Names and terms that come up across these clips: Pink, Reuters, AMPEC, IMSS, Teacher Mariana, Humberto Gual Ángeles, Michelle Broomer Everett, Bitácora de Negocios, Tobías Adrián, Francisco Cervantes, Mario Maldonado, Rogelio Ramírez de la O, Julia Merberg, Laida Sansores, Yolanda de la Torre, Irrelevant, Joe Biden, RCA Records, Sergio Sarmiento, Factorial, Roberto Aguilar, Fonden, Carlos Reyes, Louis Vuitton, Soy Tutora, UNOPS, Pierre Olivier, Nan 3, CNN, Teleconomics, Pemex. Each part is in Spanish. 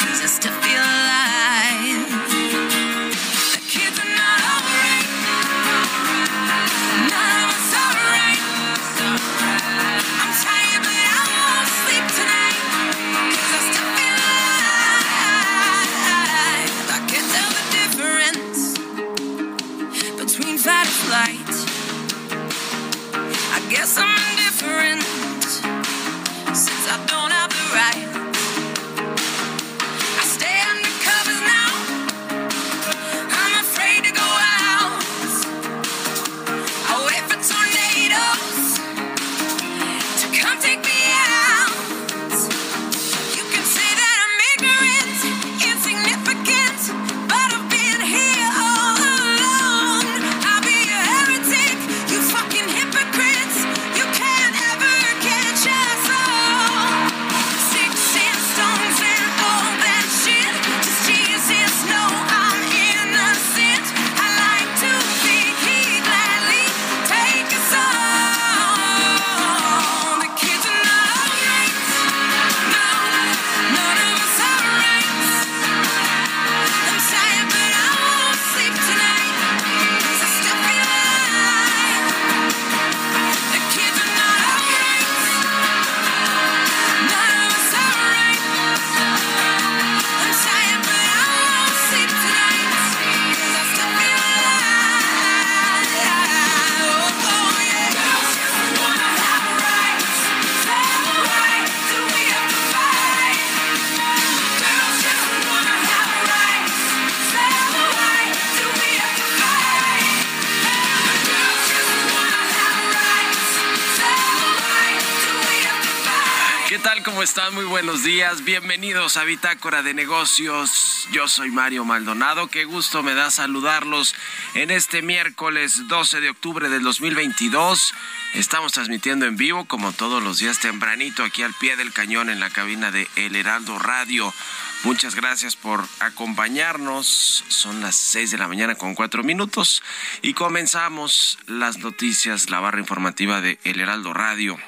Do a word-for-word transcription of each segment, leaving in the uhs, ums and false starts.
'Cause I still feel alive. The kids are not all right. None of us are right. I'm tired, but I won't sleep tonight. 'Cause I still feel alive. I can tell the difference between fight or flight. I guess I'm indifferent since I don't have the right. Muy buenos días, bienvenidos a Bitácora de Negocios. Yo soy Mario Maldonado, qué gusto me da saludarlos en este miércoles doce de octubre del dos mil veintidós. Estamos transmitiendo en vivo como todos los días tempranito aquí al pie del cañón en la cabina de El Heraldo Radio. Muchas gracias por acompañarnos. Son las seis de la mañana con cuatro minutos y comenzamos las noticias, la barra informativa de El Heraldo Radio.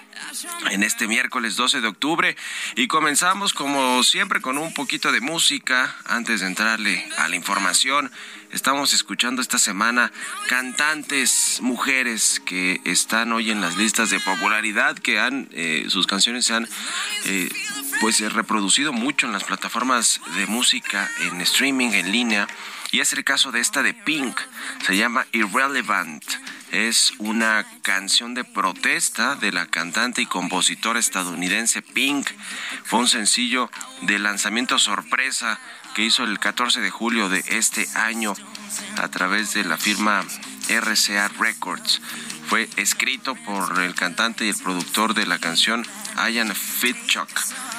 En este miércoles doce de octubre y comenzamos como siempre con un poquito de música antes de entrarle a la información. Estamos escuchando esta semana cantantes, mujeres que están hoy en las listas de popularidad, que han eh, sus canciones se han eh, pues reproducido mucho en las plataformas de música, en streaming, en línea. Y es el caso de esta de Pink, se llama Irrelevant. Es una canción de protesta de la cantante y compositora estadounidense Pink. Fue un sencillo de lanzamiento sorpresa que hizo el catorce de julio de este año a través de la firma R C A Records. Fue escrito por el cantante y el productor de la canción Ian Fitchock.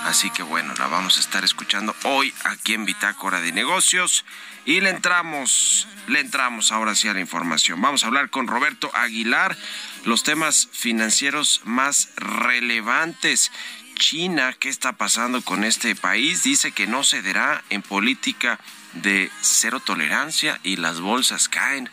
Así que bueno, la vamos a estar escuchando hoy aquí en Bitácora de Negocios. Y le entramos, le entramos ahora sí a la información. Vamos a hablar con Roberto Aguilar, los temas financieros más relevantes. China, ¿qué está pasando con este país? Dice que no cederá en política de cero tolerancia y las bolsas caen.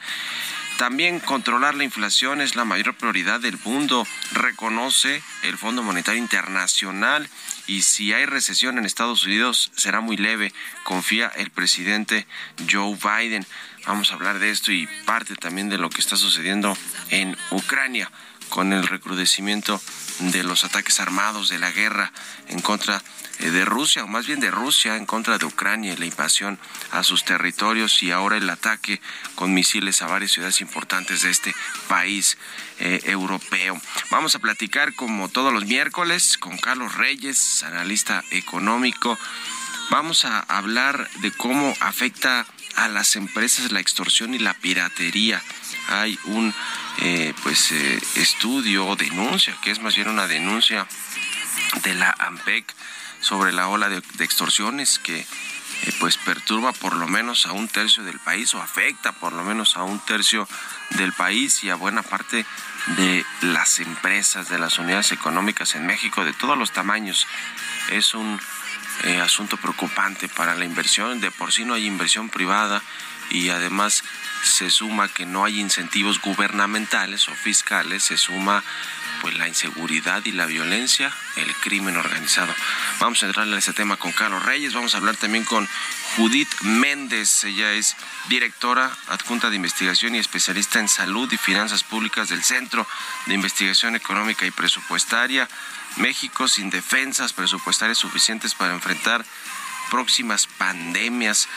También controlar la inflación es la mayor prioridad del mundo, reconoce el Fondo Monetario Internacional, y si hay recesión en Estados Unidos será muy leve, confía el presidente Joe Biden. Vamos a hablar de esto y parte también de lo que está sucediendo en Ucrania. con el recrudecimiento de los ataques armados, de la guerra en contra de Rusia, o más bien de Rusia en contra de Ucrania, y la invasión a sus territorios, y ahora el ataque con misiles a varias ciudades importantes de este país eh, europeo. Vamos a platicar, como todos los miércoles, con Carlos Reyes, analista económico. Vamos a hablar de cómo afecta a las empresas la extorsión y la piratería. Hay un eh, pues eh, estudio o denuncia, que es más bien una denuncia de la AMPEC sobre la ola de, de extorsiones que eh, pues perturba por lo menos a un tercio del país, o afecta por lo menos a un tercio del país y a buena parte de las empresas, de las unidades económicas en México, de todos los tamaños. Es un Eh, asunto preocupante para la inversión. De por sí no hay inversión privada, y además se suma que no hay incentivos gubernamentales o fiscales, se suma pues la inseguridad y la violencia, el crimen organizado. Vamos a entrar en ese tema con Carlos Reyes. Vamos a hablar también con Judith Méndez. Ella es directora adjunta de investigación y especialista en salud y finanzas públicas del Centro de Investigación Económica y Presupuestaria. México sin defensas presupuestarias suficientes para enfrentar próximas pandemias.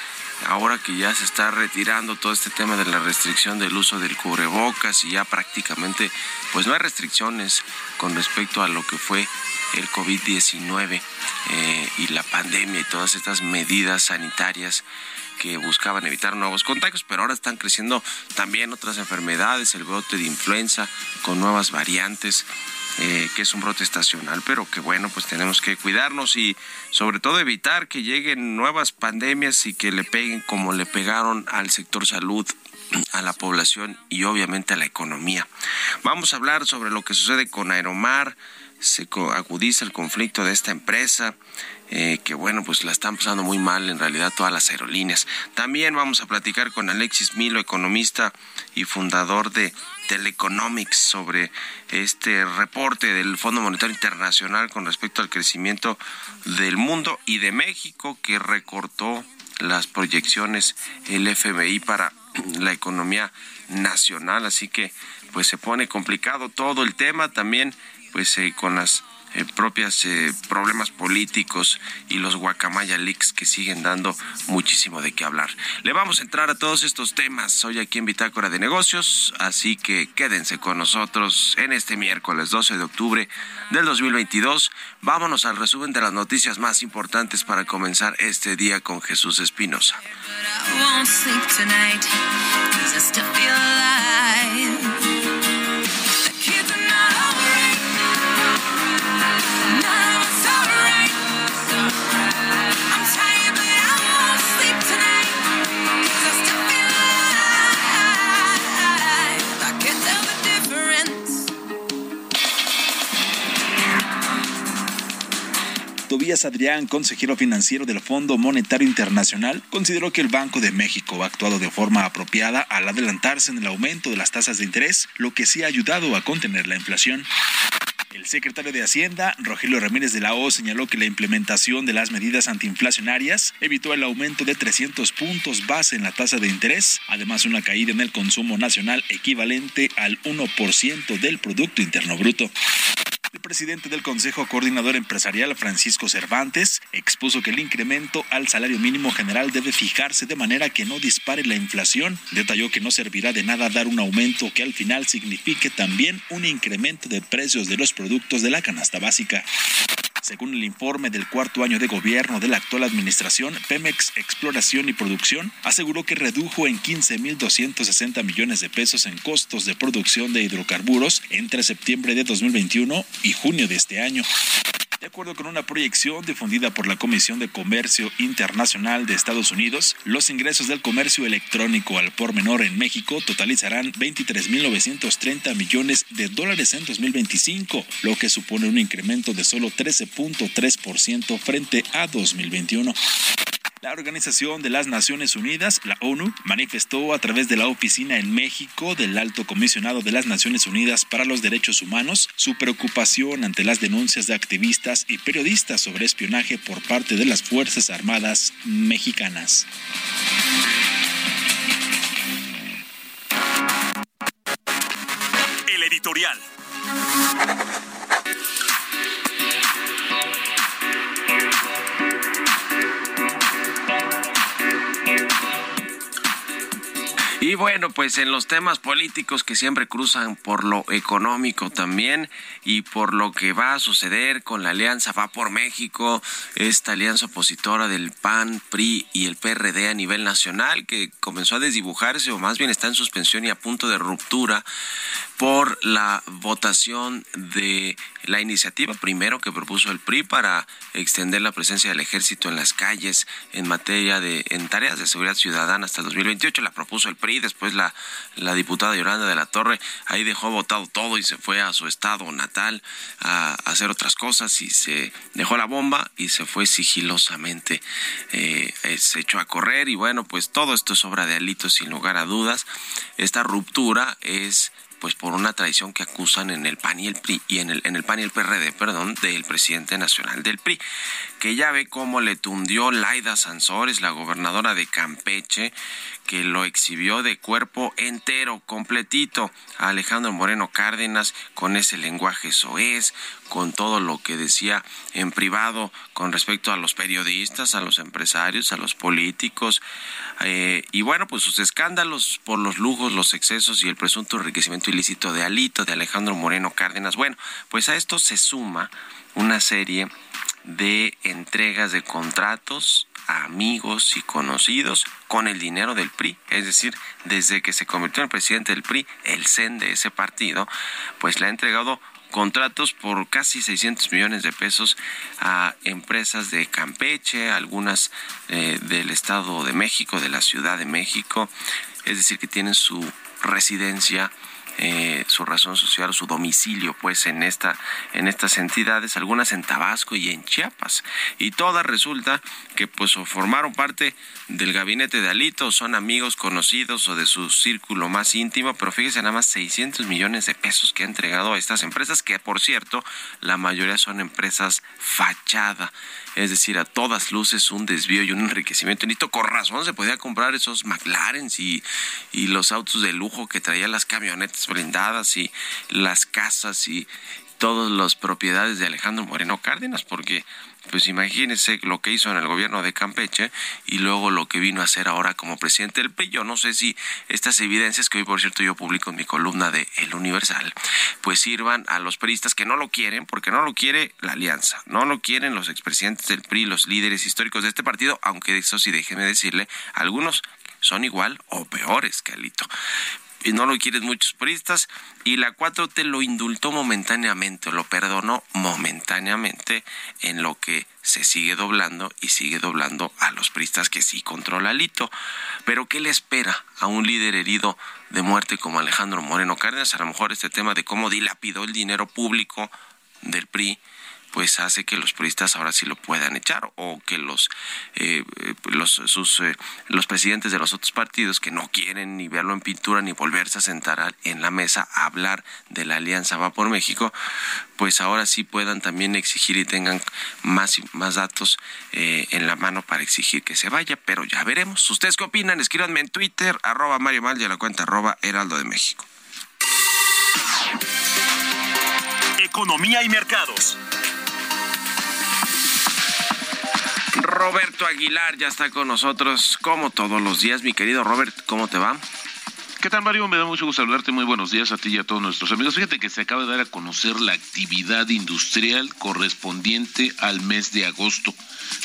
Ahora que ya se está retirando todo este tema de la restricción del uso del cubrebocas y ya prácticamente pues no hay restricciones con respecto a lo que fue el COVID diecinueve eh, y la pandemia y todas estas medidas sanitarias que buscaban evitar nuevos contagios, pero ahora están creciendo también otras enfermedades, el brote de influenza con nuevas variantes. Eh, que es un brote estacional, pero que bueno, pues tenemos que cuidarnos y sobre todo evitar que lleguen nuevas pandemias y que le peguen como le pegaron al sector salud, a la población y obviamente a la economía. Vamos a hablar sobre lo que sucede con Aeromar. Se agudiza el conflicto de esta empresa, eh, que bueno, pues la están pasando muy mal en realidad todas las aerolíneas. También vamos a platicar con Alexis Milo, economista y fundador de Teleconomics, sobre este reporte del Fondo Monetario Internacional con respecto al crecimiento del mundo y de México, que recortó las proyecciones el F M I para la economía nacional. Así que pues se pone complicado todo el tema también, pues eh, con las eh, propias eh, problemas políticos y los guacamaya leaks que siguen dando muchísimo de qué hablar. Le vamos a entrar a todos estos temas hoy aquí en Bitácora de Negocios, así que quédense con nosotros en este miércoles doce de octubre del dos mil veintidós. Vámonos al resumen de las noticias más importantes para comenzar este día con Jesús Espinosa. Tobías Adrián, consejero financiero del Fondo Monetario Internacional, consideró que el Banco de México ha actuado de forma apropiada al adelantarse en el aumento de las tasas de interés, lo que sí ha ayudado a contener la inflación. El secretario de Hacienda, Rogelio Ramírez de la O, señaló que la implementación de las medidas antiinflacionarias evitó el aumento de trescientos puntos base en la tasa de interés, además una caída en el consumo nacional equivalente al uno por ciento del Producto Interno Bruto. El presidente del Consejo Coordinador Empresarial, Francisco Cervantes, expuso que el incremento al salario mínimo general debe fijarse de manera que no dispare la inflación. Detalló que no servirá de nada dar un aumento que al final signifique también un incremento de precios de los productos de la canasta básica. Según el informe del cuarto año de gobierno de la actual administración, Pemex Exploración y Producción aseguró que redujo en quince mil doscientos sesenta millones de pesos en costos de producción de hidrocarburos entre septiembre de dos mil veintiuno y junio de este año. De acuerdo con una proyección difundida por la Comisión de Comercio Internacional de Estados Unidos, los ingresos del comercio electrónico al por menor en México totalizarán veintitrés mil novecientos treinta millones de dólares en dos mil veinticinco, lo que supone un incremento de solo trece punto tres por ciento frente a dos mil veintiuno. La Organización de las Naciones Unidas, la ONU, manifestó a través de la oficina en México del Alto Comisionado de las Naciones Unidas para los Derechos Humanos su preocupación ante las denuncias de activistas y periodistas sobre espionaje por parte de las Fuerzas Armadas mexicanas. El editorial. Y bueno, pues en los temas políticos que siempre cruzan por lo económico también y por lo que va a suceder con la alianza Va por México, esta alianza opositora del P A N, P R I y el P R D a nivel nacional, que comenzó a desdibujarse o más bien está en suspensión y a punto de ruptura por la votación de la iniciativa primero que propuso el P R I para extender la presencia del ejército en las calles en materia de en tareas de seguridad ciudadana hasta el dos mil veintiocho. La propuso el P R I. Y después la, la diputada Yolanda de la Torre ahí dejó votado todo y se fue a su estado natal a, a hacer otras cosas y se dejó la bomba y se fue sigilosamente, eh, se echó a correr y bueno, pues todo esto es obra de Alito sin lugar a dudas. Esta ruptura es pues por una traición que acusan en el P A N y el P R I y en el en el P A N y el P R D, perdón, del presidente nacional del P R I, que ya ve cómo le tundió Laida Sansores, la gobernadora de Campeche, que lo exhibió de cuerpo entero, completito, a Alejandro Moreno Cárdenas con ese lenguaje soez, con todo lo que decía en privado con respecto a los periodistas, a los empresarios, a los políticos, eh, y bueno, pues sus escándalos por los lujos, los excesos y el presunto enriquecimiento ilícito de Alito, de Alejandro Moreno Cárdenas. Bueno, pues a esto se suma una serie de entregas de contratos a amigos y conocidos con el dinero del P R I, es decir, desde que se convirtió en presidente del P R I, el C E N de ese partido, pues le ha entregado contratos por casi seiscientos millones de pesos a empresas de Campeche, algunas eh, del Estado de México, de la Ciudad de México, es decir, que tienen su residencia, Eh, su razón social, su domicilio, pues en esta, en estas entidades, algunas en Tabasco y en Chiapas, y todas resulta que pues o formaron parte del gabinete de Alito, o son amigos conocidos o de su círculo más íntimo, pero fíjese nada más, seiscientos millones de pesos que ha entregado a estas empresas, que por cierto, la mayoría son empresas fachada, es decir, a todas luces un desvío y un enriquecimiento. Nito, con razón se podía comprar esos McLarens y, y los autos de lujo que traían, las camionetas blindadas y las casas y todas las propiedades de Alejandro Moreno Cárdenas, porque pues imagínense lo que hizo en el gobierno de Campeche y luego lo que vino a hacer ahora como presidente del P R I. Yo no sé si estas evidencias, que hoy por cierto yo publico en mi columna de El Universal, pues sirvan a los priistas que no lo quieren, porque no lo quiere la alianza, no lo quieren los expresidentes del P R I, los líderes históricos de este partido, aunque eso sí, déjenme decirle, algunos son igual o peores que Alito. Y no lo quieren muchos priistas, y la cuatro T lo indultó momentáneamente, lo perdonó momentáneamente, en lo que se sigue doblando y sigue doblando a los priistas que sí controla Alito. Pero ¿qué le espera a un líder herido de muerte como Alejandro Moreno Cárdenas? A lo mejor este tema de cómo dilapidó el dinero público del P R I pues hace que los priistas ahora sí lo puedan echar, o que los eh, los sus eh, los presidentes de los otros partidos que no quieren ni verlo en pintura ni volverse a sentar en la mesa a hablar de la alianza Va por México, pues ahora sí puedan también exigir y tengan más y más datos eh, en la mano para exigir que se vaya. Pero ya veremos. ¿Ustedes qué opinan? Escríbanme en Twitter, arroba Mario Mal, y a la cuenta arroba Heraldo de México. Economía y mercados. Roberto Aguilar ya está con nosotros como todos los días. Mi querido Robert, ¿cómo te va? ¿Qué tal, Mario? Me da mucho gusto saludarte. Muy buenos días a ti y a todos nuestros amigos. Fíjate que se acaba de dar a conocer la actividad industrial correspondiente al mes de agosto.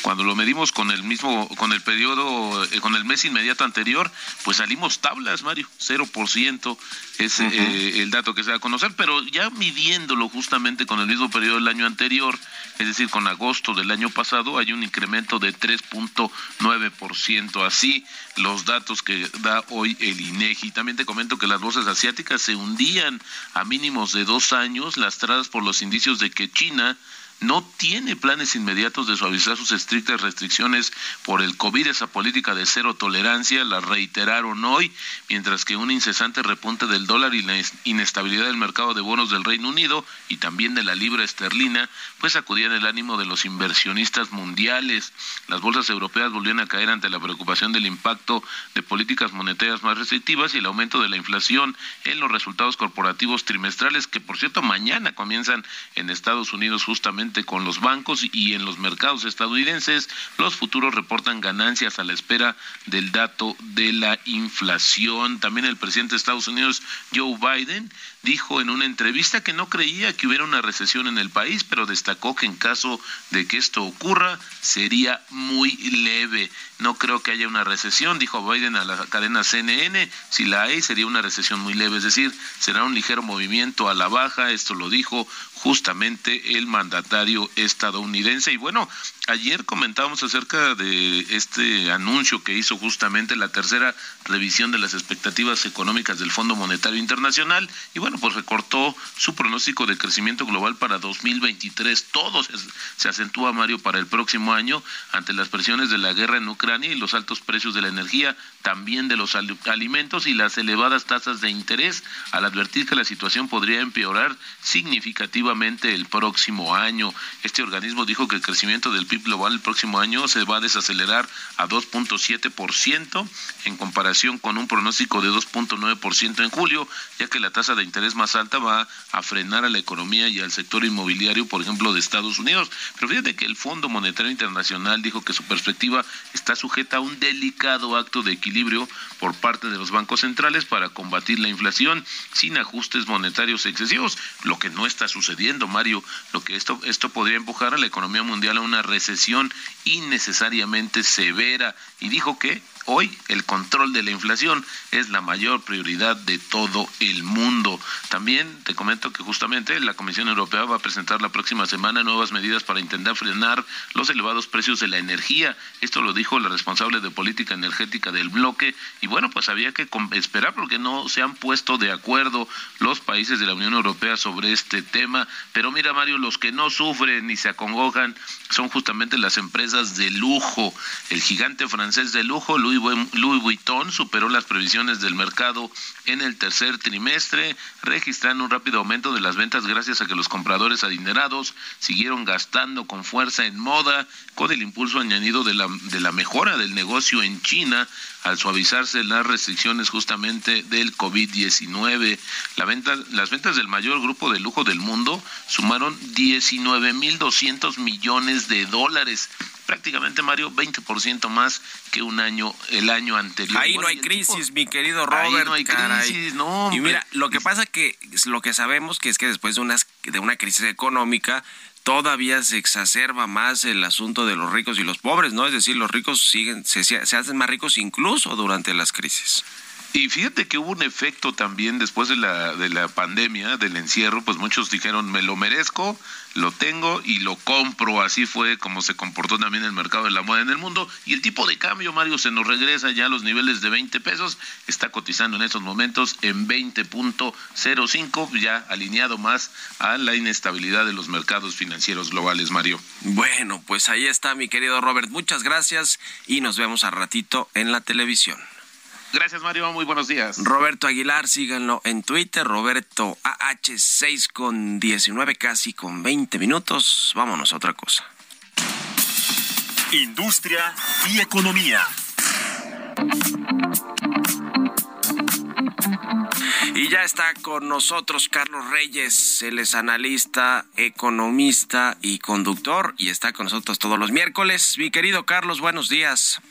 Cuando lo medimos con el mismo, con el periodo, eh, con el mes inmediato anterior, pues salimos tablas, Mario. cero por ciento es uh-huh. eh, el dato que se da a conocer, pero ya midiéndolo justamente con el mismo periodo del año anterior, es decir, con agosto del año pasado, hay un incremento de tres punto nueve por ciento. Así los datos que da hoy el INEGI. También te comento que las bolsas asiáticas se hundían a mínimos de dos años, lastradas por los indicios de que China no tiene planes inmediatos de suavizar sus estrictas restricciones por el COVID. Esa política de cero tolerancia la reiteraron hoy, mientras que un incesante repunte del dólar y la inestabilidad del mercado de bonos del Reino Unido y también de la libra esterlina, pues sacudían el ánimo de los inversionistas mundiales. Las bolsas europeas volvieron a caer ante la preocupación del impacto de políticas monetarias más restrictivas y el aumento de la inflación en los resultados corporativos trimestrales, que por cierto mañana comienzan en Estados Unidos justamente con los bancos, y en los mercados estadounidenses los futuros reportan ganancias a la espera del dato de la inflación. También el presidente de Estados Unidos, Joe Biden, dijo en una entrevista que no creía que hubiera una recesión en el país, pero destacó que en caso de que esto ocurra sería muy leve. No creo que haya una recesión, dijo Biden a la cadena C N N. Si la hay, sería una recesión muy leve, es decir, será un ligero movimiento a la baja. Esto lo dijo justamente el mandatario estadounidense. Y bueno, ayer comentábamos acerca de este anuncio que hizo justamente la tercera revisión de las expectativas económicas del Fondo Monetario Internacional, y bueno, pues recortó su pronóstico de crecimiento global para dos mil veintitrés. Todo se, se acentúa, Mario, para el próximo año ante las presiones de la guerra en Ucrania y los altos precios de la energía, también de los alimentos y las elevadas tasas de interés, al advertir que la situación podría empeorar significativamente el próximo año. Este organismo dijo que el crecimiento del P I B global el próximo año se va a desacelerar a dos punto siete por ciento en comparación con un pronóstico de dos punto nueve por ciento en julio, ya que la tasa de interés más alta va a frenar a la economía y al sector inmobiliario, por ejemplo, de Estados Unidos. Pero fíjate que el Fondo Monetario Internacional dijo que su perspectiva está sujeta a un delicado acto de equilibrio por parte de los bancos centrales para combatir la inflación sin ajustes monetarios excesivos, lo que no está sucediendo, Mario. Lo que esto esto podría empujar a la economía mundial a una recesión innecesariamente severa, y dijo que hoy el control de la inflación es la mayor prioridad de todo el mundo. También te comento que justamente la Comisión Europea va a presentar la próxima semana nuevas medidas para intentar frenar los elevados precios de la energía. Esto lo dijo la responsable de política energética del bloque, y bueno, pues había que esperar porque no se han puesto de acuerdo los países de la Unión Europea sobre este tema. Pero mira, Mario, los que no sufren ni se acongojan son justamente las empresas de lujo. El gigante francés de lujo, Louis Louis Vuitton, superó las previsiones del mercado en el tercer trimestre, registrando un rápido aumento de las ventas gracias a que los compradores adinerados siguieron gastando con fuerza en moda, con el impulso añadido de la, de la mejora del negocio en China al suavizarse las restricciones justamente del COVID diecinueve. La venta, las ventas del mayor grupo de lujo del mundo sumaron diecinueve mil doscientos millones de dólares. Prácticamente, Mario, veinte por ciento más que un año, el año anterior. Ahí no hay crisis, mi querido Robert. Ahí no hay caray. crisis, no. Hombre. Y mira, lo que pasa que lo que sabemos que es que después de una, de una crisis económica todavía se exacerba más el asunto de los ricos y los pobres, ¿no? Es decir, los ricos siguen se, se hacen más ricos incluso durante las crisis. Y fíjate que hubo un efecto también después de la de la pandemia, del encierro, pues muchos dijeron, me lo merezco, lo tengo y lo compro. Así fue como se comportó también el mercado de la moda en el mundo. Y el tipo de cambio, Mario, se nos regresa ya a los niveles de veinte pesos. Está cotizando en estos momentos en veinte punto cero cinco, ya alineado más a la inestabilidad de los mercados financieros globales, Mario. Bueno, pues ahí está, mi querido Robert. Muchas gracias y nos vemos al ratito en la televisión. Gracias, Mario, muy buenos días. Roberto Aguilar, síganlo en Twitter, Roberto A H seis con diecinueve, casi con veinte minutos. Vámonos a otra cosa. Industria y economía. Y ya está con nosotros Carlos Reyes, él es analista, economista y conductor, y está con nosotros todos los miércoles. Mi querido Carlos, buenos días.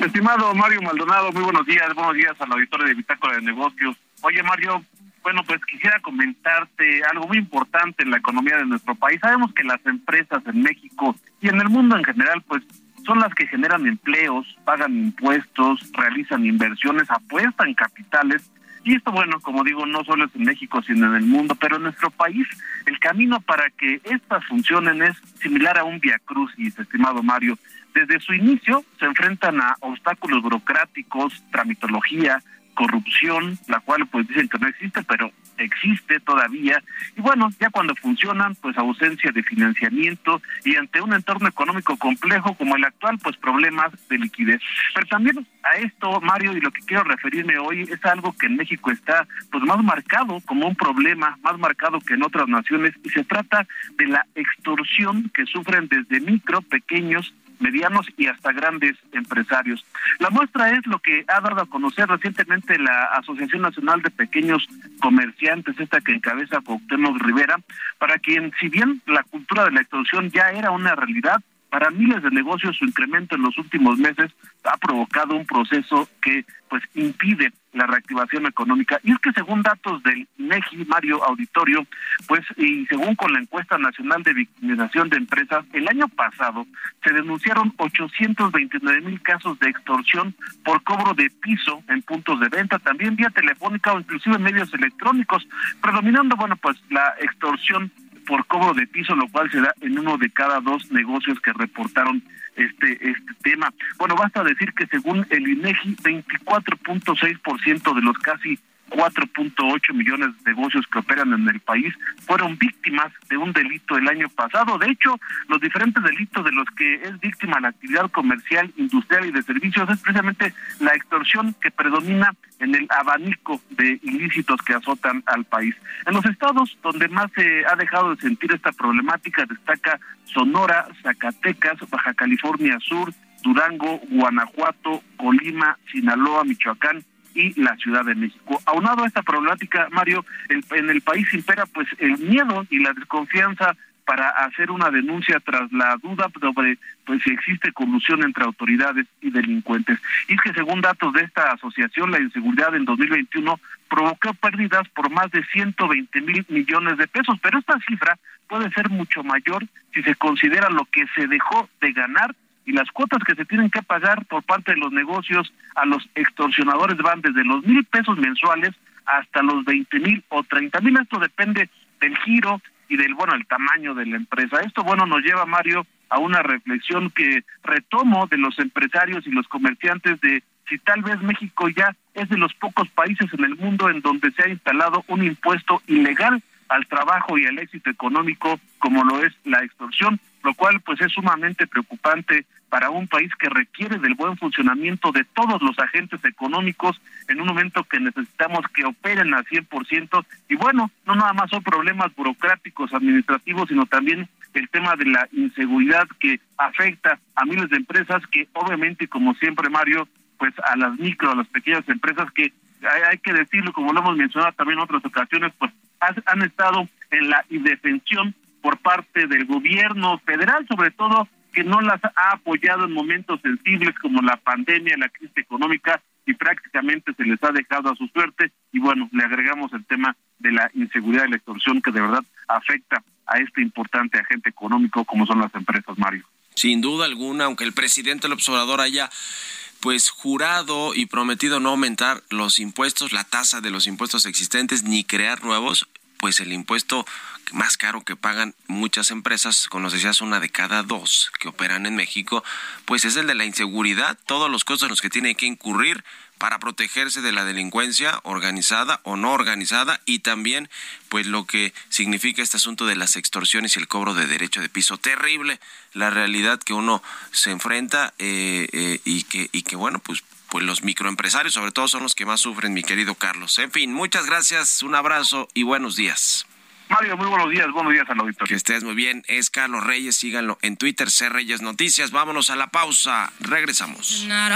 Estimado Mario Maldonado, muy buenos días, buenos días al auditorio de Bitácora de Negocios. Oye, Mario, bueno, pues quisiera comentarte algo muy importante en la economía de nuestro país. Sabemos que las empresas en México y en el mundo en general, pues, son las que generan empleos, pagan impuestos, realizan inversiones, apuestan capitales. Y esto, bueno, como digo, no solo es en México, sino en el mundo, pero en nuestro país el camino para que estas funcionen es similar a un viacrucis, estimado Mario. Desde su inicio se enfrentan a obstáculos burocráticos, tramitología, corrupción, la cual pues dicen que no existe, pero existe todavía, y bueno, ya cuando funcionan, pues ausencia de financiamiento y ante un entorno económico complejo como el actual, pues problemas de liquidez. Pero también a esto, Mario, y lo que quiero referirme hoy es algo que en México está pues más marcado como un problema, más marcado que en otras naciones, y se trata de la extorsión que sufren desde micro, pequeños, medianos y hasta grandes empresarios. La muestra es lo que ha dado a conocer recientemente la Asociación Nacional de Pequeños Comerciantes, esta que encabeza Cocteno Rivera, para quien, si bien la cultura de la extorsión ya era una realidad, para miles de negocios su incremento en los últimos meses ha provocado un proceso que pues impide la reactivación económica. Y es que según datos del INEGI, Mario, auditorio, pues y según con la encuesta nacional de victimización de empresas, el año pasado se denunciaron ochocientos veintinueve mil casos de extorsión por cobro de piso en puntos de venta, también vía telefónica o inclusive en medios electrónicos, predominando, bueno, pues la extorsión por cobro de piso, lo cual se da en uno de cada dos negocios que reportaron este este tema. Bueno, basta decir que según el INEGI, veinticuatro punto seis por ciento de los casi cuatro punto ocho millones de negocios que operan en el país fueron víctimas de un delito el año pasado. De hecho, los diferentes delitos de los que es víctima la actividad comercial, industrial y de servicios es precisamente la extorsión, que predomina en el abanico de ilícitos que azotan al país. En los estados donde más se ha dejado de sentir esta problemática destaca Sonora, Zacatecas, Baja California Sur, Durango, Guanajuato, Colima, Sinaloa, Michoacán y la Ciudad de México. Aunado a esta problemática, Mario, el, en el país impera pues el miedo y la desconfianza para hacer una denuncia tras la duda sobre pues si existe colusión entre autoridades y delincuentes. Y es que según datos de esta asociación, la inseguridad en dos mil veintiuno provocó pérdidas por más de ciento veinte mil millones de pesos, pero esta cifra puede ser mucho mayor si se considera lo que se dejó de ganar y las cuotas que se tienen que pagar por parte de los negocios a los extorsionadores. Van desde los mil pesos mensuales hasta los veinte mil o treinta mil. Esto depende del giro y del, bueno, el tamaño de la empresa. Esto, bueno, nos lleva, Mario, a una reflexión que retomo de los empresarios y los comerciantes de si tal vez México ya es de los pocos países en el mundo en donde se ha instalado un impuesto ilegal al trabajo y al éxito económico como lo es la extorsión, lo cual pues es sumamente preocupante para un país que requiere del buen funcionamiento de todos los agentes económicos en un momento que necesitamos que operen al cien por ciento. Y bueno, no nada más son problemas burocráticos, administrativos, sino también el tema de la inseguridad que afecta a miles de empresas que obviamente, como siempre, Mario, pues a las micro, a las pequeñas empresas que hay que decirlo, como lo hemos mencionado también en otras ocasiones, pues han estado en la indefensión por parte del gobierno federal, sobre todo que no las ha apoyado en momentos sensibles como la pandemia, la crisis económica, y prácticamente se les ha dejado a su suerte. Y bueno, le agregamos el tema de la inseguridad y la extorsión, que de verdad afecta a este importante agente económico como son las empresas, Mario. Sin duda alguna, aunque el presidente López Obrador haya pues jurado y prometido no aumentar los impuestos, la tasa de los impuestos existentes, ni crear nuevos, pues el impuesto más caro que pagan muchas empresas, como nos decías, una de cada dos que operan en México, pues es el de la inseguridad, todos los costos en los que tiene que incurrir para protegerse de la delincuencia organizada o no organizada, y también pues lo que significa este asunto de las extorsiones y el cobro de derecho de piso. Terrible la realidad que uno se enfrenta, eh, eh, y que y que bueno, pues pues los microempresarios sobre todo son los que más sufren, mi querido Carlos. En fin, muchas gracias, un abrazo y buenos días. Mario, muy buenos días, buenos días al auditorio. Que estés muy bien, es Carlos Reyes, síganlo en Twitter, C Reyes Noticias. Vámonos a la pausa, regresamos. None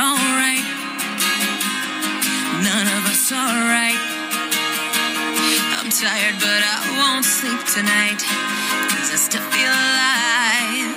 of us are right. I'm tired but I won't sleep tonight, 'cause I still feel alive.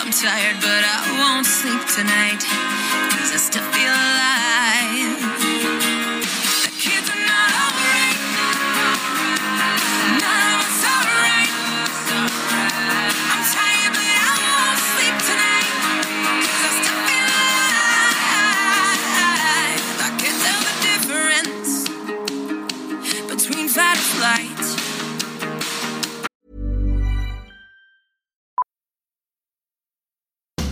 I'm tired but I won't sleep tonight, 'cause I still feel alive.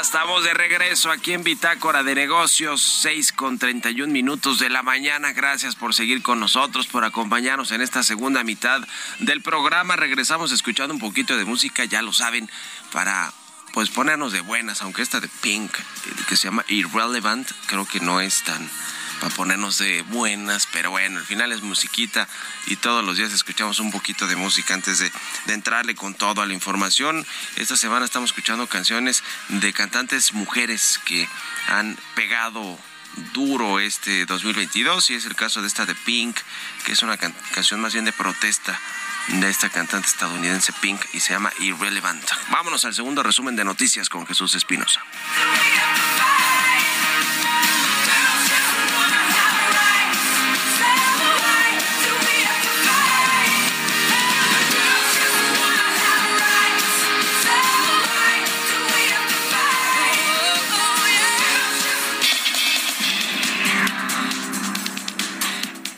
Estamos de regreso aquí en Bitácora de Negocios, seis con treinta y un minutos de la mañana. Gracias por seguir con nosotros, por acompañarnos en esta segunda mitad del programa. Regresamos escuchando un poquito de música, ya lo saben, para pues ponernos de buenas, aunque esta de Pink, que se llama Irrelevant, creo que no es tan para ponernos de buenas, pero bueno, al final es musiquita y todos los días escuchamos un poquito de música antes de, de entrarle con todo a la información. Esta semana estamos escuchando canciones de cantantes mujeres que han pegado duro este dos mil veintidós, y es el caso de esta de Pink, que es una can- canción más bien de protesta de esta cantante estadounidense Pink, y se llama Irrelevant. Vámonos al segundo resumen de noticias con Jesús Espinosa.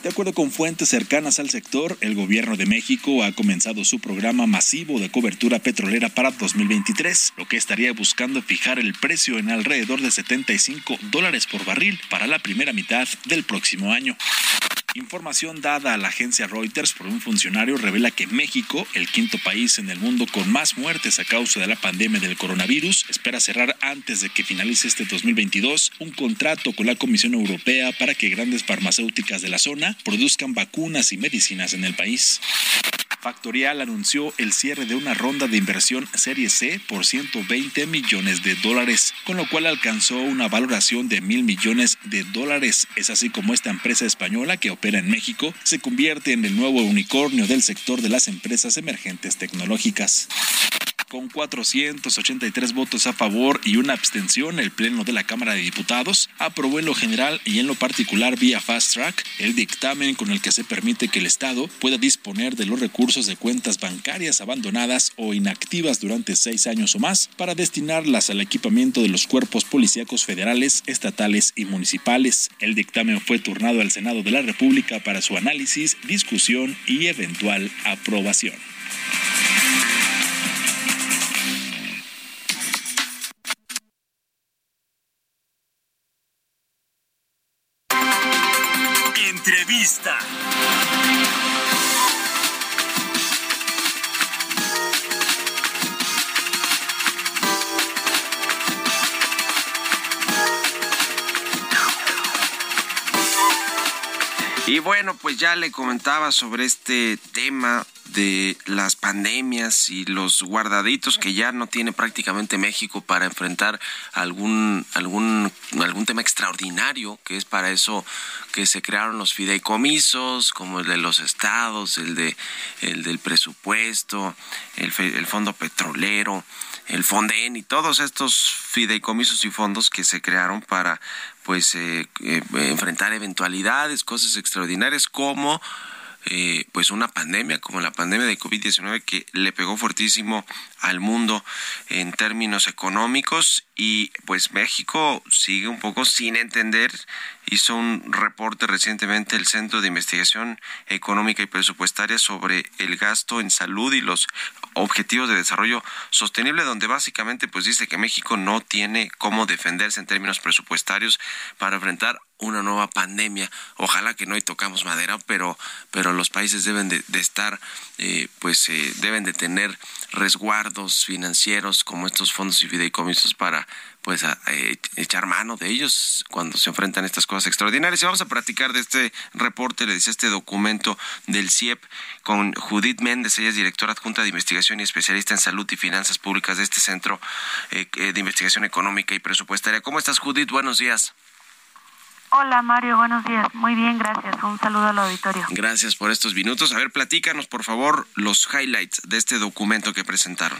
De acuerdo con fuentes cercanas al sector, el gobierno de México ha comenzado su programa masivo de cobertura petrolera para dos mil veintitrés, lo que estaría buscando fijar el precio en alrededor de setenta y cinco dólares por barril para la primera mitad del próximo año. Información dada a la agencia Reuters por un funcionario revela que México, el quinto país en el mundo con más muertes a causa de la pandemia del coronavirus, espera cerrar antes de que finalice este dos mil veintidós un contrato con la Comisión Europea para que grandes farmacéuticas de la zona produzcan vacunas y medicinas en el país. Factorial anunció el cierre de una ronda de inversión serie C por ciento veinte millones de dólares, con lo cual alcanzó una valoración de mil millones de dólares. Es así como esta empresa española que opera en México se convierte en el nuevo unicornio del sector de las empresas emergentes tecnológicas. Con cuatrocientos ochenta y tres votos a favor y una abstención, el Pleno de la Cámara de Diputados aprobó en lo general y en lo particular vía Fast Track el dictamen con el que se permite que el Estado pueda disponer de los recursos de cuentas bancarias abandonadas o inactivas durante seis años o más para destinarlas al equipamiento de los cuerpos policíacos federales, estatales y municipales. El dictamen fue turnado al Senado de la República para su análisis, discusión y eventual aprobación. Entrevista. Y bueno, pues ya le comentaba sobre este tema de las pandemias y los guardaditos que ya no tiene prácticamente México para enfrentar algún algún algún tema extraordinario, que es para eso que se crearon los fideicomisos, como el de los estados, el de el del presupuesto, el, fe, el fondo petrolero, el Fonden y todos estos fideicomisos y fondos que se crearon para pues eh, eh, enfrentar eventualidades, cosas extraordinarias como Eh, pues una pandemia como la pandemia de covid diecinueve, que le pegó fuertísimo al mundo en términos económicos, y pues México sigue un poco sin entender hizo un reporte recientemente el Centro de Investigación Económica y Presupuestaria sobre el gasto en salud y los objetivos de desarrollo sostenible, donde básicamente pues dice que México no tiene cómo defenderse en términos presupuestarios para enfrentar una nueva pandemia. Ojalá que no, y tocamos madera, pero pero los países deben de, de estar eh, pues eh, deben de tener resguardos financieros como estos fondos y fideicomisos para pues a, eh, echar mano de ellos cuando se enfrentan a estas cosas extraordinarias. Y vamos a platicar de este reporte, le decía, este documento del C I E P, con Judith Méndez. Ella es directora adjunta de investigación y especialista en salud y finanzas públicas de este Centro eh, de Investigación Económica y Presupuestaria. ¿Cómo estás, Judith? Buenos días. Hola, Mario, buenos días. Muy bien, gracias. Un saludo al auditorio. Gracias por estos minutos. A ver, platícanos, por favor, los highlights de este documento que presentaron.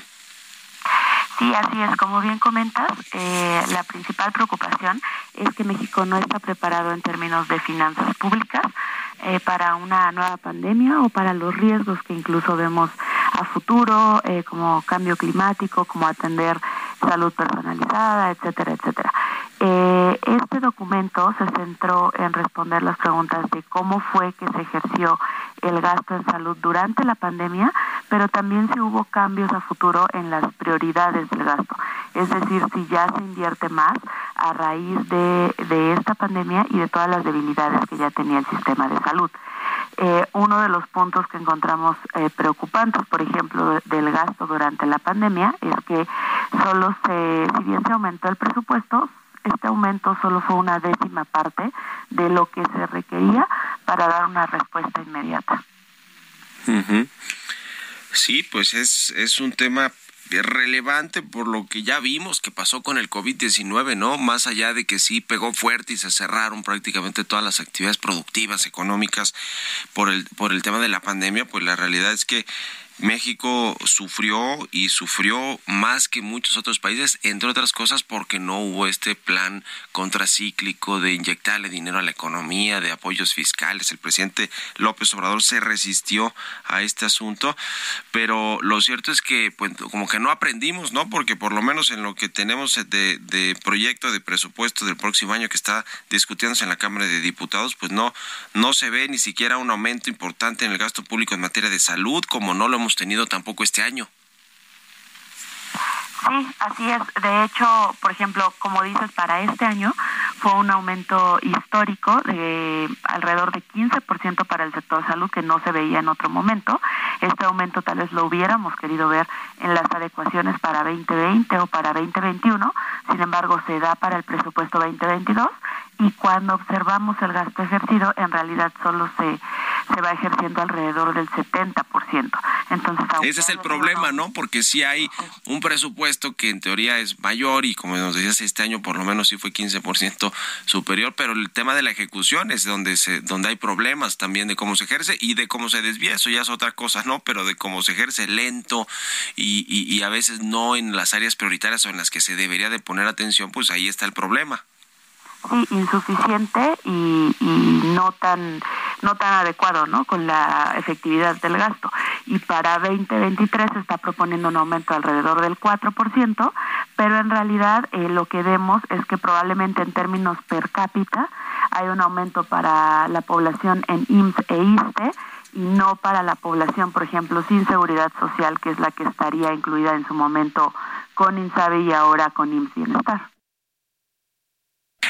Sí, así es. Como bien comentas, eh, la principal preocupación es que México no está preparado en términos de finanzas públicas eh, para una nueva pandemia o para los riesgos que incluso vemos a futuro, eh, como cambio climático, como atender salud personalizada, etcétera, etcétera. Eh, este documento se centró en responder las preguntas de cómo fue que se ejerció el gasto en salud durante la pandemia, pero también si hubo cambios a futuro en las prioridades del gasto. Es decir, si ya se invierte más a raíz de, de esta pandemia y de todas las debilidades que ya tenía el sistema de salud. Eh, uno de los puntos que encontramos eh, preocupantes, por ejemplo, de, del gasto durante la pandemia, es que solo se, si bien se aumentó el presupuesto, este aumento solo fue una décima parte de lo que se requería para dar una respuesta inmediata. Uh-huh. Sí, pues es, es un tema relevante por lo que ya vimos que pasó con el COVID diecinueve, ¿no? Más allá de que sí pegó fuerte y se cerraron prácticamente todas las actividades productivas, económicas, por el, por el tema de la pandemia, pues la realidad es que México sufrió y sufrió más que muchos otros países, entre otras cosas porque no hubo este plan contracíclico de inyectarle dinero a la economía, de apoyos fiscales. El presidente López Obrador se resistió a este asunto, pero lo cierto es que pues, como que no aprendimos, ¿no? Porque por lo menos en lo que tenemos de, de proyecto de presupuesto del próximo año que está discutiéndose en la Cámara de Diputados, pues no, no se ve ni siquiera un aumento importante en el gasto público en materia de salud, como no lo hemos tenido tampoco este año. Sí, así es. De hecho, por ejemplo, como dices, para este año fue un aumento histórico de alrededor de quince por ciento para el sector salud, que no se veía en otro momento. Este aumento tal vez lo hubiéramos querido ver en las adecuaciones para veinte veinte o para veinte veintiuno, sin embargo se da para el presupuesto veinte veintidós, y cuando observamos el gasto ejercido, en realidad solo se se va ejerciendo alrededor del setenta por ciento. Entonces, ese es el problema, ¿no? Porque sí hay un presupuesto que en teoría es mayor y como nos decías, este año por lo menos sí fue quince por ciento superior, pero el tema de la ejecución es donde se donde hay problemas también de cómo se ejerce y de cómo se desvía. Eso ya es otra cosa, ¿no? Pero de cómo se ejerce lento y, y, y a veces no en las áreas prioritarias o en las que se debería de poner atención, pues ahí está el problema. Sí, insuficiente y, y no tan no tan adecuado, ¿no? Con la efectividad del gasto. Y para veinte veintitrés se está proponiendo un aumento alrededor del cuatro por ciento, pero en realidad eh, lo que vemos es que probablemente en términos per cápita hay un aumento para la población en I M S S e ISSSTE y no para la población, por ejemplo, sin seguridad social, que es la que estaría incluida en su momento con INSABI y ahora con I M S S Bienestar.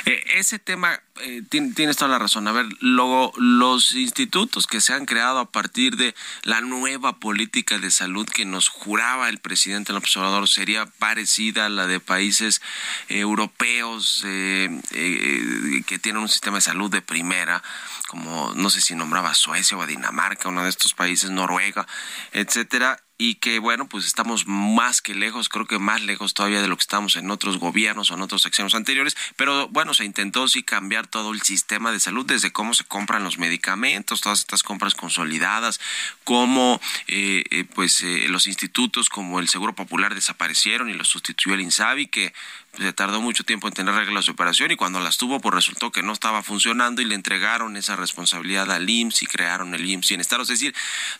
Eh, ese tema, eh, tienes toda la razón. A ver, lo, los institutos que se han creado a partir de la nueva política de salud que nos juraba el presidente López Obrador sería parecida a la de países eh, europeos eh, eh, que tienen un sistema de salud de primera, como no sé si nombraba a Suecia o a Dinamarca, uno de estos países, Noruega, etcétera. Y que, bueno, pues estamos más que lejos, creo que más lejos todavía de lo que estamos en otros gobiernos o en otros sexenios anteriores, pero bueno, se intentó sí cambiar todo el sistema de salud, desde cómo se compran los medicamentos, todas estas compras consolidadas, cómo eh, eh, pues eh, los institutos como el Seguro Popular desaparecieron y los sustituyó el INSABI, que se tardó mucho tiempo en tener reglas de operación y cuando las tuvo, pues resultó que no estaba funcionando y le entregaron esa responsabilidad al I M S S y crearon el I M S S Bienestar. Es decir,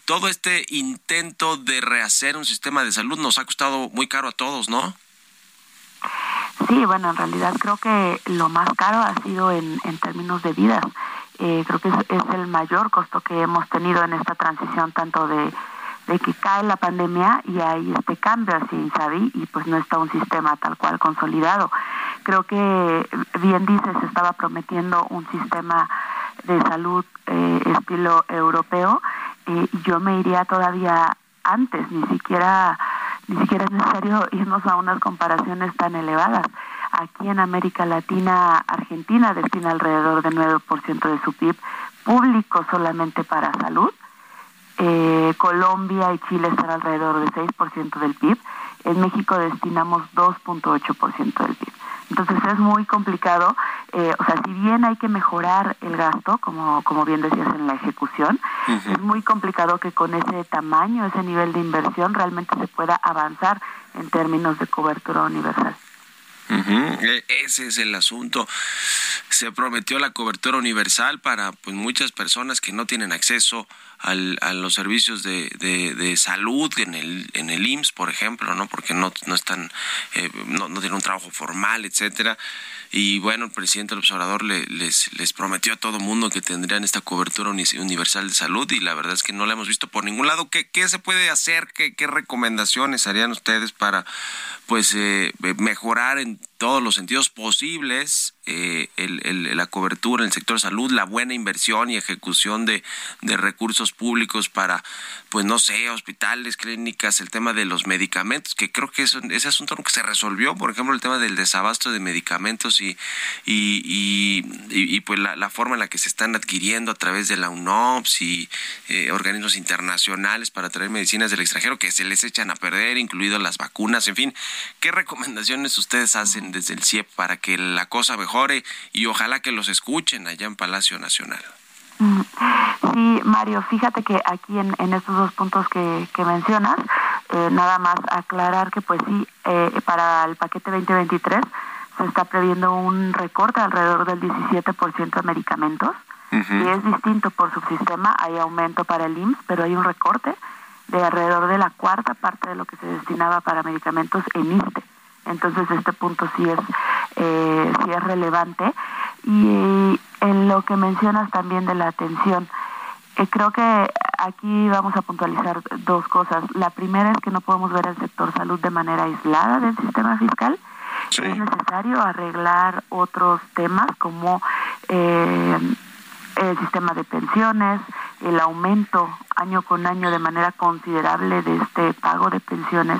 todo este intento de rehacer un sistema de salud nos ha costado muy caro a todos, ¿no? Sí, bueno, en realidad creo que lo más caro ha sido en, en términos de vidas. Eh, creo que es, es el mayor costo que hemos tenido en esta transición, tanto de, de que cae la pandemia y hay este cambio hacia INSABI y pues no está un sistema tal cual consolidado. Creo que, bien dices, estaba prometiendo un sistema de salud eh, estilo europeo. Eh, yo me iría todavía antes, ni siquiera... Ni siquiera es necesario irnos a unas comparaciones tan elevadas. Aquí en América Latina, Argentina destina alrededor del nueve por ciento de su P I B público solamente para salud. Eh, Colombia y Chile están alrededor del seis por ciento del P I B. En México destinamos dos punto ocho por ciento del P I B. Entonces es muy complicado. Eh, o sea, si bien hay que mejorar el gasto, como, como bien decías en la ejecución, uh-huh. es muy complicado que con ese tamaño, ese nivel de inversión, realmente se pueda avanzar en términos de cobertura universal. Uh-huh. Ese es el asunto. Se prometió la cobertura universal para pues muchas personas que no tienen acceso al, a los servicios de, de, de salud en el en el I M S S, por ejemplo, no porque no no están eh, no, no tienen un trabajo formal, etcétera. Y bueno, el presidente López Obrador le, les les prometió a todo mundo que tendrían esta cobertura uni, universal de salud, y la verdad es que no la hemos visto por ningún lado. ¿Qué, qué se puede hacer? ¿Qué, qué recomendaciones harían ustedes para pues eh, mejorar en todos los sentidos posibles eh, el, el, la cobertura en el sector salud, la buena inversión y ejecución de, de recursos públicos para, pues no sé, hospitales, clínicas, el tema de los medicamentos, que creo que es, ese asunto que se resolvió, por ejemplo, el tema del desabasto de medicamentos y y, y, y, y pues la, la forma en la que se están adquiriendo a través de la UNOPS y eh, organismos internacionales para traer medicinas del extranjero que se les echan a perder, incluidas las vacunas, en fin. ¿Qué recomendaciones ustedes hacen desde el C I E P para que la cosa mejore y ojalá que los escuchen allá en Palacio Nacional? Sí, Mario, fíjate que aquí en, en estos dos puntos que, que mencionas, eh, nada más aclarar que pues sí, eh, para el paquete veinte veintitrés se está previendo un recorte alrededor del diecisiete por ciento de medicamentos, uh-huh. y es distinto por subsistema, hay aumento para el I M S S, pero hay un recorte de alrededor de la cuarta parte de lo que se destinaba para medicamentos en ISSSTE. Entonces este punto sí es eh, sí es relevante. Y en lo que mencionas también de la atención, eh, creo que aquí vamos a puntualizar dos cosas. La primera es que no podemos ver el sector salud de manera aislada del sistema fiscal. Sí. Es necesario arreglar otros temas como eh, el sistema de pensiones, el aumento año con año de manera considerable de este pago de pensiones,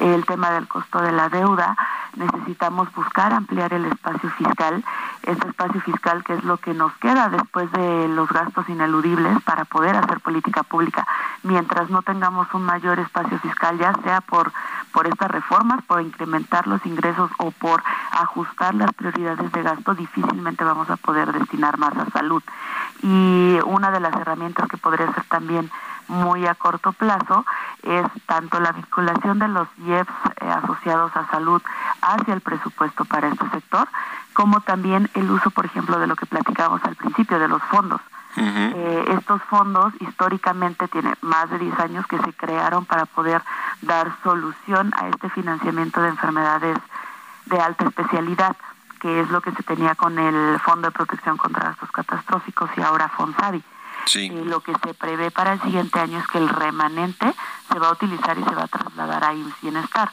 el tema del costo de la deuda. Necesitamos buscar ampliar el espacio fiscal, este espacio fiscal que es lo que nos queda después de los gastos ineludibles para poder hacer política pública. Mientras no tengamos un mayor espacio fiscal, ya sea por, por estas reformas, por incrementar los ingresos o por ajustar las prioridades de gasto, difícilmente vamos a poder destinar más a salud. Y una de las herramientas que podría ser también muy a corto plazo es tanto la vinculación de los I E P S eh, asociados a salud hacia el presupuesto para este sector, como también el uso, por ejemplo, de lo que platicábamos al principio, de los fondos. Uh-huh. Eh, estos fondos históricamente tienen más de diez años que se crearon para poder dar solución a este financiamiento de enfermedades de alta especialidad, que es lo que se tenía con el Fondo de Protección contra Gastos Catastróficos y ahora FONSABI. Sí. Eh, lo que se prevé para el siguiente año es que el remanente se va a utilizar y se va a trasladar a I M S S Bienestar.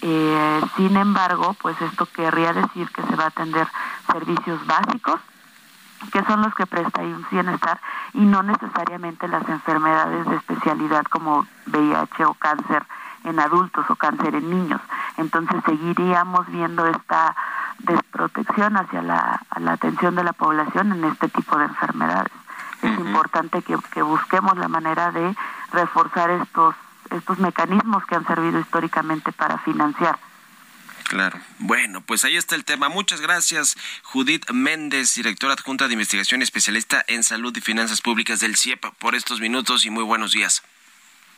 Eh, sin embargo, pues esto querría decir que se va a atender servicios básicos, que son los que presta I M S S Bienestar, y no necesariamente las enfermedades de especialidad como V I H o cáncer en adultos o cáncer en niños. Entonces seguiríamos viendo esta desprotección hacia la, a la atención de la población en este tipo de enfermedades. Es uh-huh. importante que, que busquemos la manera de reforzar estos estos mecanismos que han servido históricamente para financiar. Claro. Bueno, pues ahí está el tema. Muchas gracias, Judith Méndez, directora adjunta de investigación y especialista en salud y finanzas públicas del C I E P, por estos minutos y muy buenos días.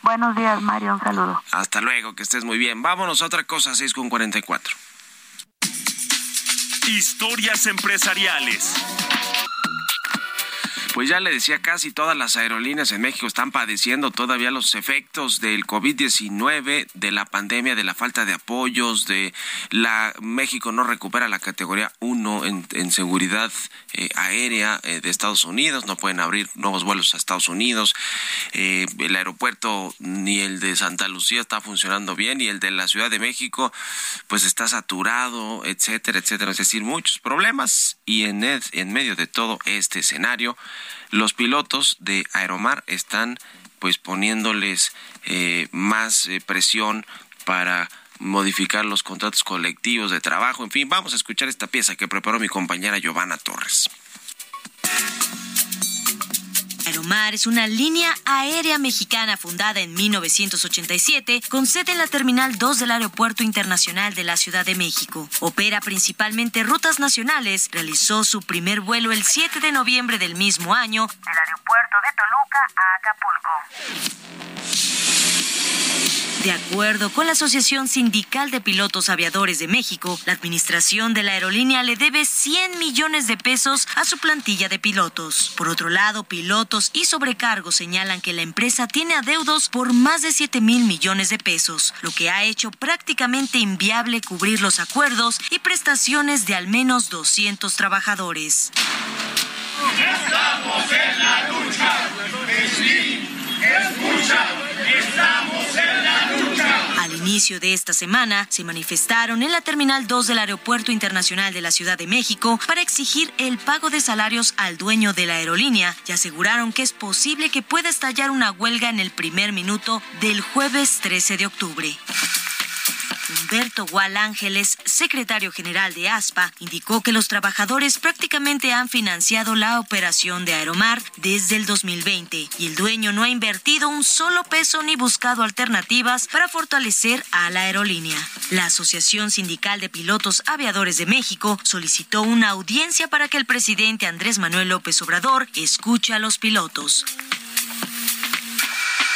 Buenos días, Mario. Un saludo. Hasta luego, que estés muy bien. Vámonos a otra cosa, seis con cuarenta y cuatro. Historias empresariales. pues ya le decía, casi todas las aerolíneas en México están padeciendo todavía los efectos del COVID diecinueve, de la pandemia, de la falta de apoyos, de la México no recupera la categoría uno en, en seguridad eh, aérea eh, de Estados Unidos, no pueden abrir nuevos vuelos a Estados Unidos, eh, el aeropuerto ni el de Santa Lucía está funcionando bien y el de la Ciudad de México pues está saturado, etcétera, etcétera, es decir, muchos problemas. Y en, ed, en medio de todo este escenario, los pilotos de Aeromar están pues poniéndoles eh, más eh, presión para modificar los contratos colectivos de trabajo. En fin, vamos a escuchar esta pieza que preparó mi compañera Yobana Torres. Aeromar es una línea aérea mexicana fundada en mil novecientos ochenta y siete con sede en la Terminal dos del Aeropuerto Internacional de la Ciudad de México. Opera principalmente rutas nacionales. Realizó su primer vuelo el siete de noviembre del mismo año del aeropuerto de Toluca a Acapulco. De acuerdo con la Asociación Sindical de Pilotos Aviadores de México, la administración de la aerolínea le debe cien millones de pesos a su plantilla de pilotos. Por otro lado, pilotos y sobrecargos señalan que la empresa tiene adeudos por más de siete mil millones de pesos, lo que ha hecho prácticamente inviable cubrir los acuerdos y prestaciones de al menos doscientos trabajadores. Estamos en la lucha, sí, escucha, estamos en la lucha. Al inicio de esta semana se manifestaron en la Terminal dos del Aeropuerto Internacional de la Ciudad de México para exigir el pago de salarios al dueño de la aerolínea y aseguraron que es posible que pueda estallar una huelga en el primer minuto del jueves trece de octubre. Humberto Gual Ángeles, secretario general de A S P A, indicó que los trabajadores prácticamente han financiado la operación de Aeromar desde el dos mil veinte y el dueño no ha invertido un solo peso ni buscado alternativas para fortalecer a la aerolínea. La Asociación Sindical de Pilotos Aviadores de México solicitó una audiencia para que el presidente Andrés Manuel López Obrador escuche a los pilotos.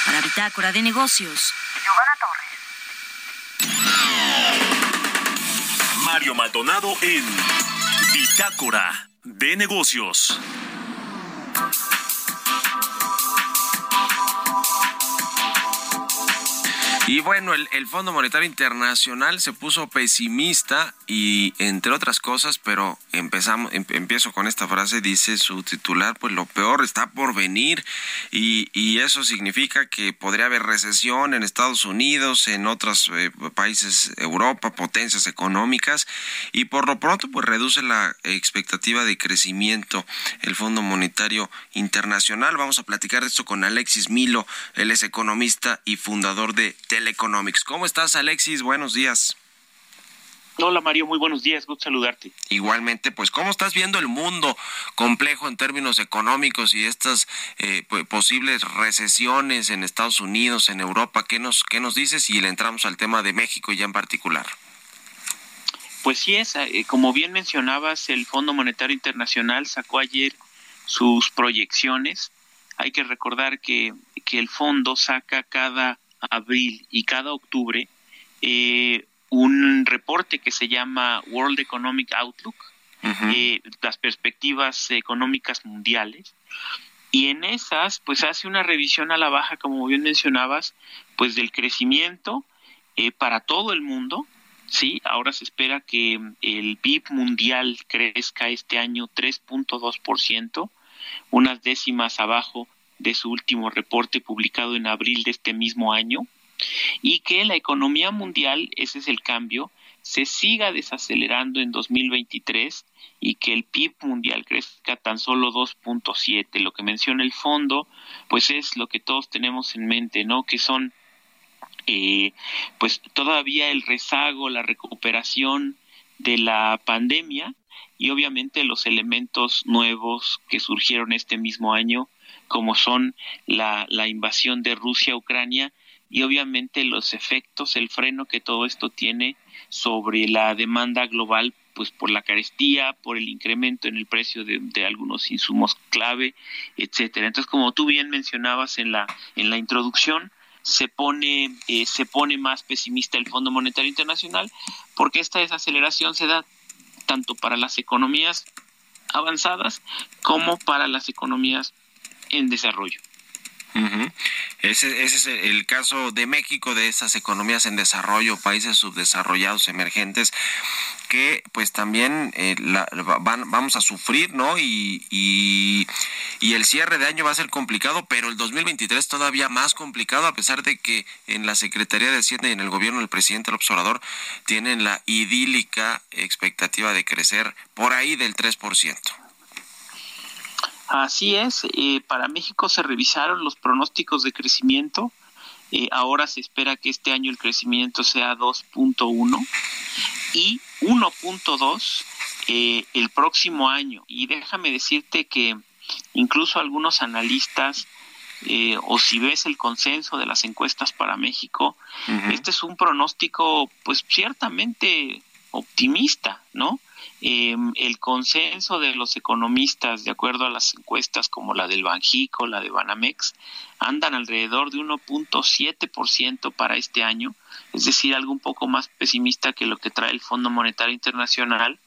Para Bitácora de Negocios, Yobana Torres. Mario Maldonado en Bitácora de Negocios. Y bueno, el, el Fondo Monetario Internacional se puso pesimista y entre otras cosas, pero empezamos, em, empiezo con esta frase, dice su titular, pues lo peor está por venir y, y eso significa que podría haber recesión en Estados Unidos, en otros eh, países, Europa, potencias económicas y por lo pronto pues reduce la expectativa de crecimiento el Fondo Monetario Internacional. Vamos a platicar de esto con Alexis Milo, él es economista y fundador de Teleconomics. ¿Cómo estás, Alexis? Buenos días. Hola, Mario. Muy buenos días. Gusto saludarte. Igualmente, pues, ¿cómo estás viendo el mundo complejo en términos económicos y estas eh, pues, posibles recesiones en Estados Unidos, en Europa? ¿Qué nos, qué nos dices? Y le entramos al tema de México ya en particular. Pues sí es. Eh, como bien mencionabas, el Fondo Monetario Internacional sacó ayer sus proyecciones. Hay que recordar que, que el fondo saca cada abril y cada octubre eh, un reporte que se llama World Economic Outlook, uh-huh. eh, las perspectivas económicas mundiales, y en esas pues hace una revisión a la baja, como bien mencionabas, pues del crecimiento eh, para todo el mundo, ¿sí? Ahora se espera que el P I B mundial crezca este año tres punto dos por ciento, unas décimas abajo de su último reporte publicado en abril de este mismo año, y que la economía mundial, ese es el cambio, se siga desacelerando en dos mil veintitrés y que el P I B mundial crezca tan solo dos punto siete. Lo que menciona el fondo, pues es lo que todos tenemos en mente, ¿no? Que son, eh, pues todavía el rezago, la recuperación de la pandemia y obviamente los elementos nuevos que surgieron este mismo año, como son la, la invasión de Rusia a Ucrania y obviamente los efectos, el freno que todo esto tiene sobre la demanda global, pues por la carestía, por el incremento en el precio de, de algunos insumos clave, etcétera. Entonces, como tú bien mencionabas en la en la introducción, se pone eh, se pone más pesimista el Fondo Monetario Internacional porque esta desaceleración se da tanto para las economías avanzadas como para las economías en desarrollo. Uh-huh. Ese, ese es el caso de México, de estas economías en desarrollo, países subdesarrollados, emergentes, que pues también eh, la, van, vamos a sufrir, ¿no? Y, y, y el cierre de año va a ser complicado, pero el dos mil veintitrés todavía más complicado, a pesar de que en la Secretaría de Hacienda y en el gobierno del presidente López Obrador tienen la idílica expectativa de crecer por ahí del tres por ciento. Así es, eh, para México se revisaron los pronósticos de crecimiento, eh, ahora se espera que este año el crecimiento sea dos punto uno y uno punto dos eh, el próximo año. Y déjame decirte que incluso algunos analistas, eh, o si ves el consenso de las encuestas para México, uh-huh. este es un pronóstico pues ciertamente optimista, ¿no? Eh, el consenso de los economistas, de acuerdo a las encuestas como la del Banjico, la de Banamex, andan alrededor de uno punto siete por ciento para este año, es decir, algo un poco más pesimista que lo que trae el Fondo Monetario Internacional,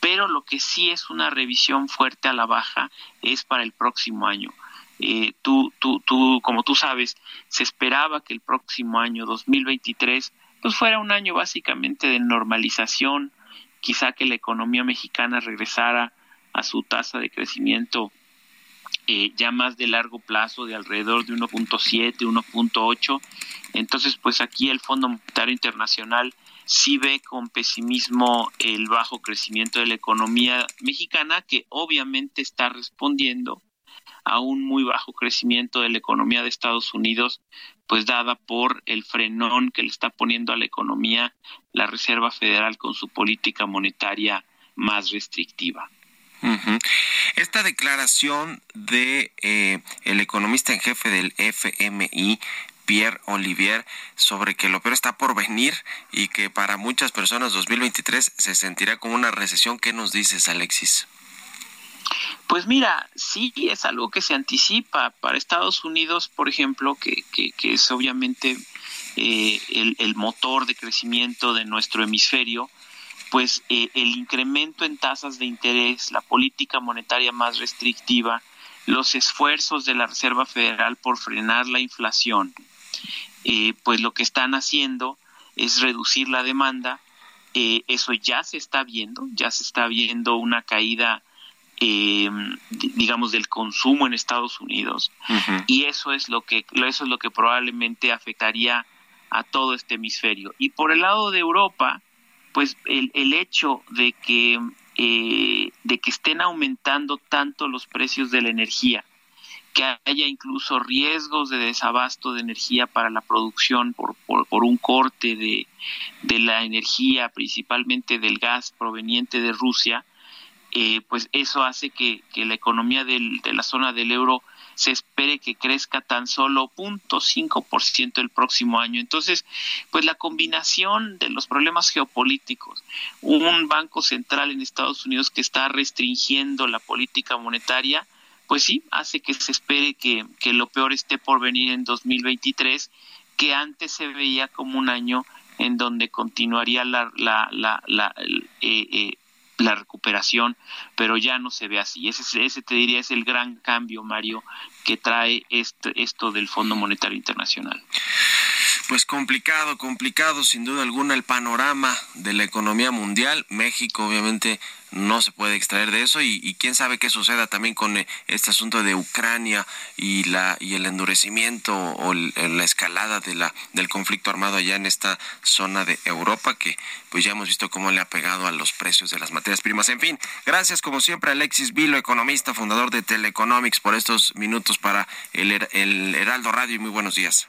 pero lo que sí es una revisión fuerte a la baja es para el próximo año. Eh, tú, tú, tú, como tú sabes, se esperaba que el próximo año dos mil veintitrés pues fuera un año básicamente de normalización, quizá que la economía mexicana regresara a su tasa de crecimiento eh, ya más de largo plazo, de alrededor de uno punto siete, uno punto ocho. Entonces, pues aquí el Fondo Monetario Internacional sí ve con pesimismo el bajo crecimiento de la economía mexicana, que obviamente está respondiendo a un muy bajo crecimiento de la economía de Estados Unidos, pues dada por el frenón que le está poniendo a la economía la Reserva Federal con su política monetaria más restrictiva. Uh-huh. Esta declaración de eh, el economista en jefe del F M I, Pierre Olivier, sobre que lo peor está por venir y que para muchas personas dos mil veintitrés se sentirá como una recesión. ¿Qué nos dices, Alexis? Pues mira, sí es algo que se anticipa para Estados Unidos, por ejemplo, que, que, que es obviamente eh, el, el motor de crecimiento de nuestro hemisferio, pues eh, el incremento en tasas de interés, la política monetaria más restrictiva, los esfuerzos de la Reserva Federal por frenar la inflación, eh, pues lo que están haciendo es reducir la demanda. Eh, eso ya se está viendo, ya se está viendo una caída Eh, digamos del consumo en Estados Unidos, uh-huh. y eso es lo que eso es lo que probablemente afectaría a todo este hemisferio. Y por el lado de Europa, pues el, el hecho de que eh, de que estén aumentando tanto los precios de la energía, que haya incluso riesgos de desabasto de energía para la producción por por, por un corte de de la energía, principalmente del gas proveniente de Rusia. Eh, pues eso hace que, que la economía del, de la zona del euro se espere que crezca tan solo cero punto cinco por ciento el próximo año. Entonces, pues la combinación de los problemas geopolíticos, un banco central en Estados Unidos que está restringiendo la política monetaria, pues sí, hace que se espere que, que lo peor esté por venir en dos mil veintitrés, que antes se veía como un año en donde continuaría la... la, la, la eh, eh, la recuperación, pero ya no se ve así. Ese, ese te diría es el gran cambio, Mario, que trae esto, esto del Fondo Monetario Internacional. Pues complicado, complicado sin duda alguna el panorama de la economía mundial. México obviamente no se puede extraer de eso y, y quién sabe qué suceda también con este asunto de Ucrania y la y el endurecimiento o el, la escalada de la del conflicto armado allá en esta zona de Europa, que pues ya hemos visto cómo le ha pegado a los precios de las materias primas. En fin, gracias como siempre a Alexis Milo, economista, fundador de Teleconomics, por estos minutos para el, el Heraldo Radio y muy buenos días.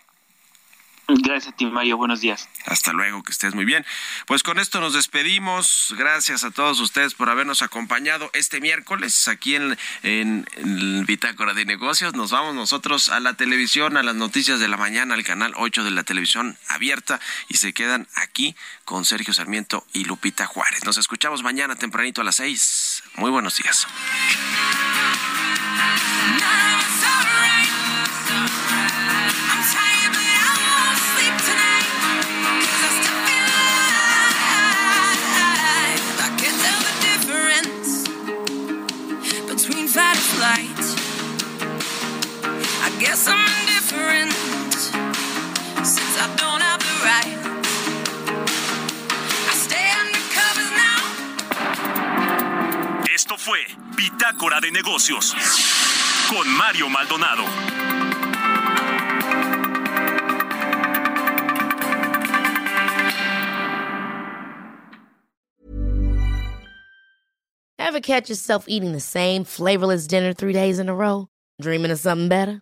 Gracias a ti, Mario. Buenos días. Hasta luego, que estés muy bien. Pues con esto nos despedimos. Gracias a todos ustedes por habernos acompañado este miércoles aquí en, en, en Bitácora de Negocios. Nos vamos nosotros a la televisión, a las noticias de la mañana, al canal ocho de la televisión abierta, y se quedan aquí con Sergio Sarmiento y Lupita Juárez. Nos escuchamos mañana tempranito a las seis. Muy buenos días. right. I guess I'm indifferent since I don't have the right. I stay under covers now. Esto fue Bitácora de Negocios con Mario Maldonado. Ever catch yourself eating the same flavorless dinner three days in a row? Dreaming of something better?